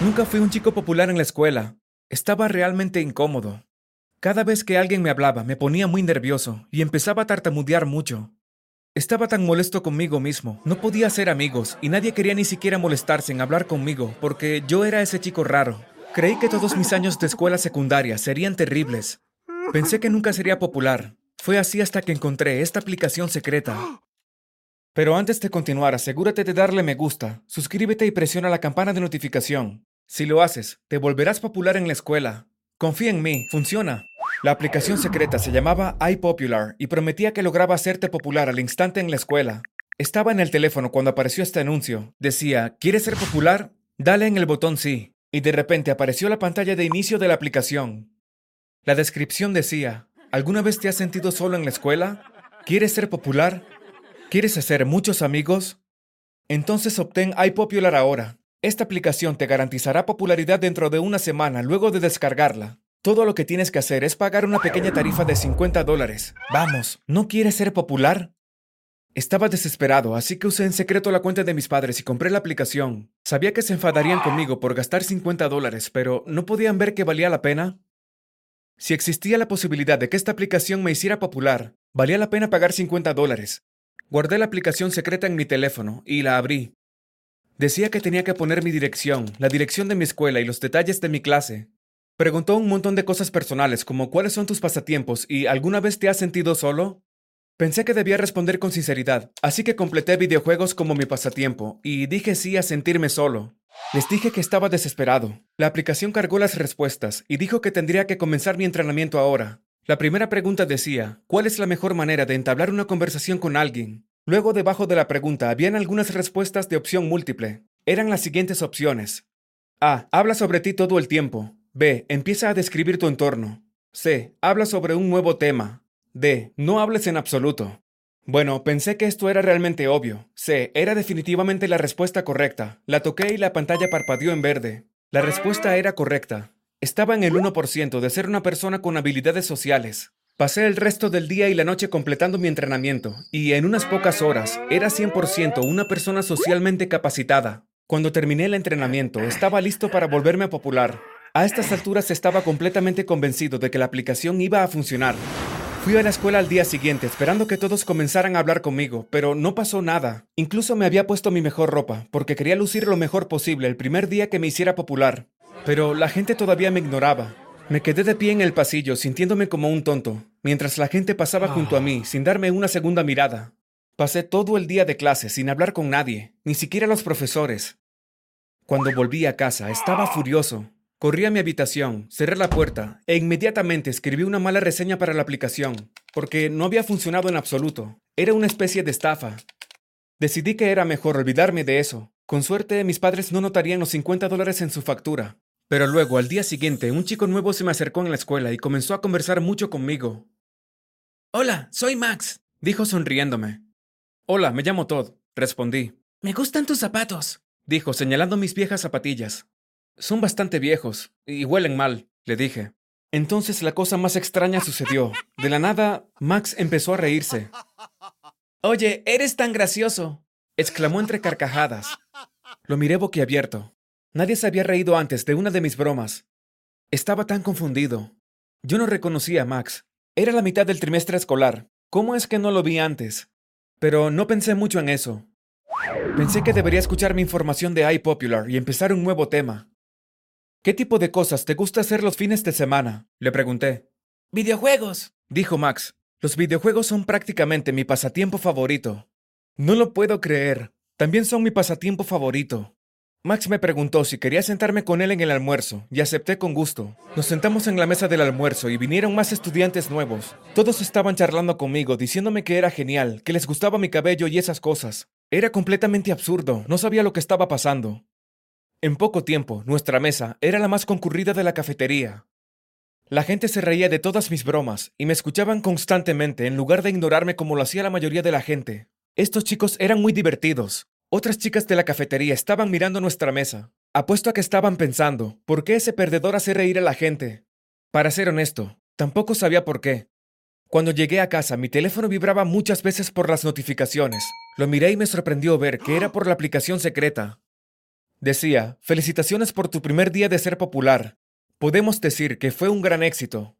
Nunca fui un chico popular en la escuela. Estaba realmente incómodo. Cada vez que alguien me hablaba, me ponía muy nervioso y empezaba a tartamudear mucho. Estaba tan molesto conmigo mismo. No podía hacer amigos y nadie quería ni siquiera molestarse en hablar conmigo porque yo era ese chico raro. Creí que todos mis años de escuela secundaria serían terribles. Pensé que nunca sería popular. Fue así hasta que encontré esta aplicación secreta. Pero antes de continuar, asegúrate de darle me gusta, suscríbete y presiona la campana de notificación. Si lo haces, te volverás popular en la escuela. Confía en mí, funciona. La aplicación secreta se llamaba iPopular y prometía que lograba hacerte popular al instante en la escuela. Estaba en el teléfono cuando apareció este anuncio. Decía, ¿quieres ser popular? Dale en el botón sí. Y de repente apareció la pantalla de inicio de la aplicación. La descripción decía, ¿alguna vez te has sentido solo en la escuela? ¿Quieres ser popular? ¿Quieres hacer muchos amigos? Entonces obtén iPopular ahora. Esta aplicación te garantizará popularidad dentro de una semana luego de descargarla. Todo lo que tienes que hacer es pagar una pequeña tarifa de $50. Vamos, ¿no quieres ser popular? Estaba desesperado, así que usé en secreto la cuenta de mis padres y compré la aplicación. Sabía que se enfadarían conmigo por gastar $50, pero ¿no podían ver que valía la pena? Si existía la posibilidad de que esta aplicación me hiciera popular, valía la pena pagar $50. Guardé la aplicación secreta en mi teléfono y la abrí. Decía que tenía que poner mi dirección, la dirección de mi escuela y los detalles de mi clase. Preguntó un montón de cosas personales como ¿cuáles son tus pasatiempos y alguna vez te has sentido solo? Pensé que debía responder con sinceridad, así que completé videojuegos como mi pasatiempo y dije sí a sentirme solo. Les dije que estaba desesperado. La aplicación cargó las respuestas y dijo que tendría que comenzar mi entrenamiento ahora. La primera pregunta decía, ¿cuál es la mejor manera de entablar una conversación con alguien? Luego debajo de la pregunta habían algunas respuestas de opción múltiple. Eran las siguientes opciones. A. Habla sobre ti todo el tiempo. B. Empieza a describir tu entorno. C. Habla sobre un nuevo tema. D. No hables en absoluto. Bueno, pensé que esto era realmente obvio. C. Era definitivamente la respuesta correcta. La toqué y la pantalla parpadeó en verde. La respuesta era correcta. Estaba en el 1% de ser una persona con habilidades sociales. Pasé el resto del día y la noche completando mi entrenamiento, y en unas pocas horas, era 100% una persona socialmente capacitada. Cuando terminé el entrenamiento, estaba listo para volverme popular. A estas alturas estaba completamente convencido de que la aplicación iba a funcionar. Fui a la escuela al día siguiente esperando que todos comenzaran a hablar conmigo, pero no pasó nada. Incluso me había puesto mi mejor ropa, porque quería lucir lo mejor posible el primer día que me hiciera popular. Pero la gente todavía me ignoraba. Me quedé de pie en el pasillo sintiéndome como un tonto, mientras la gente pasaba junto a mí sin darme una segunda mirada. Pasé todo el día de clase sin hablar con nadie, ni siquiera los profesores. Cuando volví a casa estaba furioso. Corrí a mi habitación, cerré la puerta e inmediatamente escribí una mala reseña para la aplicación, porque no había funcionado en absoluto. Era una especie de estafa. Decidí que era mejor olvidarme de eso. Con suerte, mis padres no notarían los $50 en su factura. Pero luego, al día siguiente, un chico nuevo se me acercó en la escuela y comenzó a conversar mucho conmigo. «Hola, soy Max», dijo sonriéndome. «Hola, me llamo Todd», respondí. «Me gustan tus zapatos», dijo señalando mis viejas zapatillas. «Son bastante viejos, y huelen mal», le dije. Entonces la cosa más extraña sucedió. De la nada, Max empezó a reírse. «Oye, eres tan gracioso», exclamó entre carcajadas. Lo miré boquiabierto. Nadie se había reído antes de una de mis bromas. Estaba tan confundido. Yo no reconocía a Max. Era la mitad del trimestre escolar. ¿Cómo es que no lo vi antes? Pero no pensé mucho en eso. Pensé que debería escuchar mi información de iPopular y empezar un nuevo tema. «¿Qué tipo de cosas te gusta hacer los fines de semana?», le pregunté. «Videojuegos», dijo Max. «Los videojuegos son prácticamente mi pasatiempo favorito». No lo puedo creer. También son mi pasatiempo favorito. Max me preguntó si quería sentarme con él en el almuerzo, y acepté con gusto. Nos sentamos en la mesa del almuerzo y vinieron más estudiantes nuevos. Todos estaban charlando conmigo, diciéndome que era genial, que les gustaba mi cabello y esas cosas. Era completamente absurdo. No sabía lo que estaba pasando. En poco tiempo, nuestra mesa era la más concurrida de la cafetería. La gente se reía de todas mis bromas y me escuchaban constantemente en lugar de ignorarme como lo hacía la mayoría de la gente. Estos chicos eran muy divertidos. Otras chicas de la cafetería estaban mirando nuestra mesa. Apuesto a que estaban pensando, ¿por qué ese perdedor hace reír a la gente? Para ser honesto, tampoco sabía por qué. Cuando llegué a casa, mi teléfono vibraba muchas veces por las notificaciones. Lo miré y me sorprendió ver que era por la aplicación secreta. Decía, felicitaciones por tu primer día de ser popular. Podemos decir que fue un gran éxito.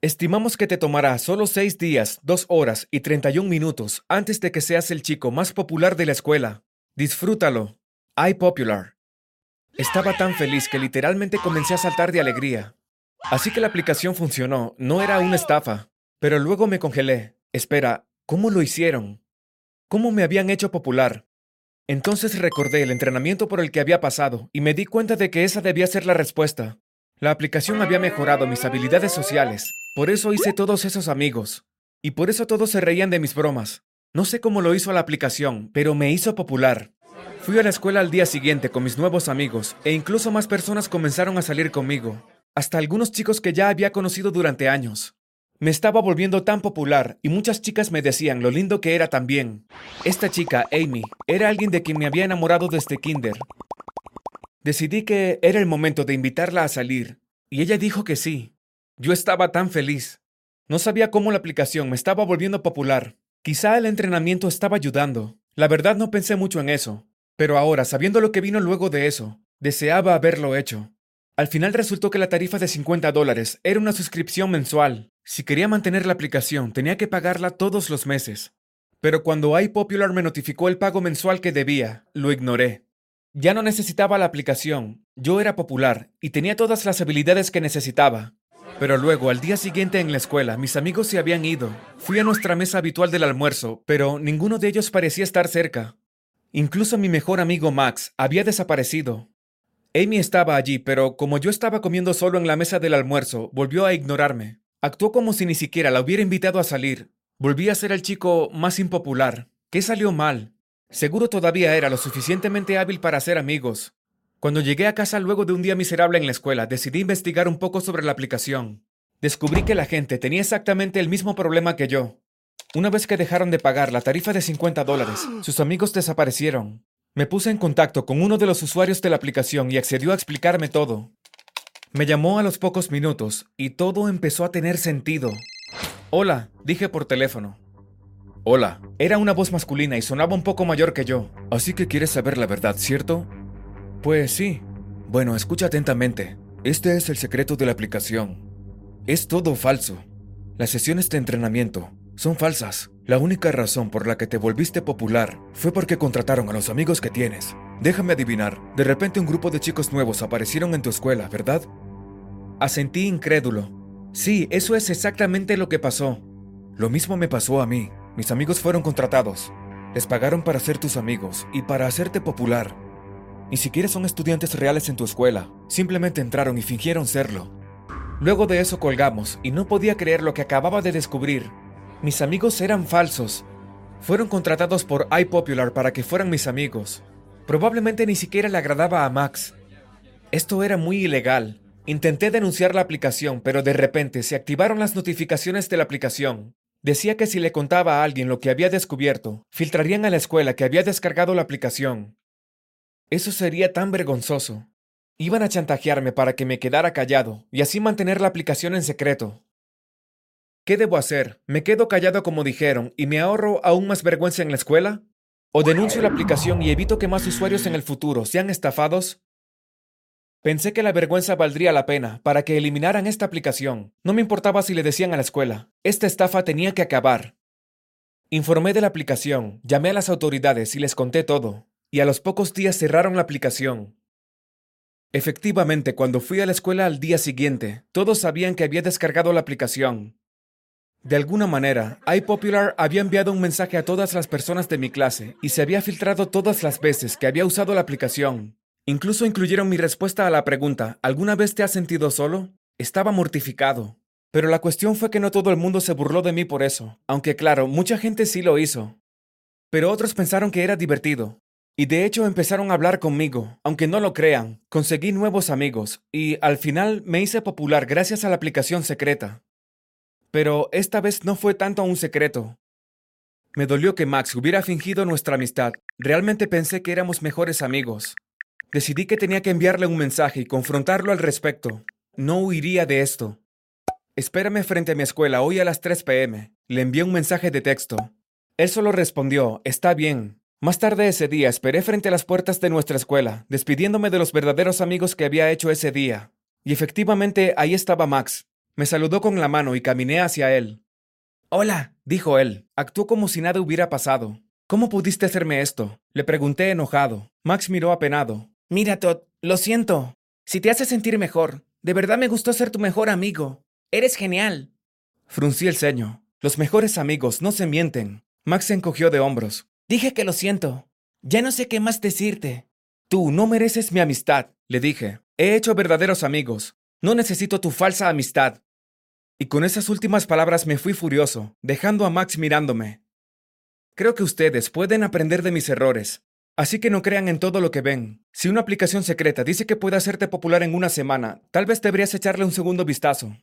Estimamos que te tomará solo 6 días, 2 horas y 31 minutos antes de que seas el chico más popular de la escuela. Disfrútalo. iPopular. Estaba tan feliz que literalmente comencé a saltar de alegría. Así que la aplicación funcionó, no era una estafa. Pero luego me congelé. Espera, ¿cómo lo hicieron? ¿Cómo me habían hecho popular? Entonces recordé el entrenamiento por el que había pasado y me di cuenta de que esa debía ser la respuesta. La aplicación había mejorado mis habilidades sociales, por eso hice todos esos amigos. Y por eso todos se reían de mis bromas. No sé cómo lo hizo la aplicación, pero me hizo popular. Fui a la escuela al día siguiente con mis nuevos amigos, e incluso más personas comenzaron a salir conmigo. Hasta algunos chicos que ya había conocido durante años. Me estaba volviendo tan popular y muchas chicas me decían lo lindo que era también. Esta chica, Amy, era alguien de quien me había enamorado desde kinder. Decidí que era el momento de invitarla a salir, y ella dijo que sí. Yo estaba tan feliz. No sabía cómo la aplicación me estaba volviendo popular. Quizá el entrenamiento estaba ayudando. La verdad no pensé mucho en eso. Pero ahora, sabiendo lo que vino luego de eso, deseaba haberlo hecho. Al final resultó que la tarifa de $50 era una suscripción mensual. Si quería mantener la aplicación, tenía que pagarla todos los meses. Pero cuando iPopular me notificó el pago mensual que debía, lo ignoré. Ya no necesitaba la aplicación, yo era popular y tenía todas las habilidades que necesitaba. Pero luego, al día siguiente en la escuela, mis amigos se habían ido. Fui a nuestra mesa habitual del almuerzo, pero ninguno de ellos parecía estar cerca. Incluso mi mejor amigo Max había desaparecido. Amy estaba allí, pero como yo estaba comiendo solo en la mesa del almuerzo, volvió a ignorarme. Actuó como si ni siquiera la hubiera invitado a salir. Volví a ser el chico más impopular. ¿Qué salió mal? Seguro todavía era lo suficientemente hábil para hacer amigos. Cuando llegué a casa luego de un día miserable en la escuela, decidí investigar un poco sobre la aplicación. Descubrí que la gente tenía exactamente el mismo problema que yo. Una vez que dejaron de pagar la tarifa de $50, sus amigos desaparecieron. Me puse en contacto con uno de los usuarios de la aplicación y accedió a explicarme todo. Me llamó a los pocos minutos y todo empezó a tener sentido. Hola, dije por teléfono. Hola. Era una voz masculina y sonaba un poco mayor que yo. Así que quieres saber la verdad, ¿cierto? Pues sí. Bueno, escucha atentamente. Este es el secreto de la aplicación. Es todo falso. Las sesiones de entrenamiento son falsas. La única razón por la que te volviste popular fue porque contrataron a los amigos que tienes. Déjame adivinar, de repente un grupo de chicos nuevos aparecieron en tu escuela, ¿verdad? Asentí incrédulo. Sí, eso es exactamente lo que pasó. Lo mismo me pasó a mí. Mis amigos fueron contratados. Les pagaron para ser tus amigos y para hacerte popular. Ni siquiera son estudiantes reales en tu escuela. Simplemente entraron y fingieron serlo. Luego de eso colgamos y no podía creer lo que acababa de descubrir. Mis amigos eran falsos. Fueron contratados por iPopular para que fueran mis amigos. Probablemente ni siquiera le agradaba a Max. Esto era muy ilegal. Intenté denunciar la aplicación, pero de repente se activaron las notificaciones de la aplicación. Decía que si le contaba a alguien lo que había descubierto, filtrarían a la escuela que había descargado la aplicación. Eso sería tan vergonzoso. Iban a chantajearme para que me quedara callado y así mantener la aplicación en secreto. ¿Qué debo hacer? ¿Me quedo callado como dijeron y me ahorro aún más vergüenza en la escuela? ¿O denuncio la aplicación y evito que más usuarios en el futuro sean estafados? Pensé que la vergüenza valdría la pena para que eliminaran esta aplicación. No me importaba si le decían a la escuela. Esta estafa tenía que acabar. Informé de la aplicación, llamé a las autoridades y les conté todo. Y a los pocos días cerraron la aplicación. Efectivamente, cuando fui a la escuela al día siguiente, todos sabían que había descargado la aplicación. De alguna manera, iPopular había enviado un mensaje a todas las personas de mi clase y se había filtrado todas las veces que había usado la aplicación. Incluso incluyeron mi respuesta a la pregunta, ¿alguna vez te has sentido solo? Estaba mortificado. Pero la cuestión fue que no todo el mundo se burló de mí por eso, aunque claro, mucha gente sí lo hizo. Pero otros pensaron que era divertido. Y de hecho empezaron a hablar conmigo, aunque no lo crean, conseguí nuevos amigos y al final me hice popular gracias a la aplicación secreta. Pero esta vez no fue tanto un secreto. Me dolió que Max hubiera fingido nuestra amistad. Realmente pensé que éramos mejores amigos. Decidí que tenía que enviarle un mensaje y confrontarlo al respecto. No huiría de esto. Espérame frente a mi escuela hoy a las 3 p.m. Le envié un mensaje de texto. Él solo respondió, está bien. Más tarde ese día esperé frente a las puertas de nuestra escuela, despidiéndome de los verdaderos amigos que había hecho ese día. Y efectivamente ahí estaba Max. Me saludó con la mano y caminé hacia él. «Hola», dijo él. Actuó como si nada hubiera pasado. «¿Cómo pudiste hacerme esto?», le pregunté enojado. Max miró apenado. «Mira, Todd, lo siento. Si te hace sentir mejor, de verdad me gustó ser tu mejor amigo. Eres genial». Fruncí el ceño. Los mejores amigos no se mienten. Max se encogió de hombros. «Dije que lo siento. Ya no sé qué más decirte». «Tú no mereces mi amistad», le dije. «He hecho verdaderos amigos. No necesito tu falsa amistad». Y con esas últimas palabras me fui furioso, dejando a Max mirándome. Creo que ustedes pueden aprender de mis errores. Así que no crean en todo lo que ven. Si una aplicación secreta dice que puede hacerte popular en una semana, tal vez deberías echarle un segundo vistazo.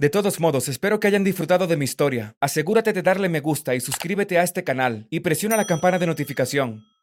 De todos modos, espero que hayan disfrutado de mi historia. Asegúrate de darle me gusta y suscríbete a este canal y presiona la campana de notificación.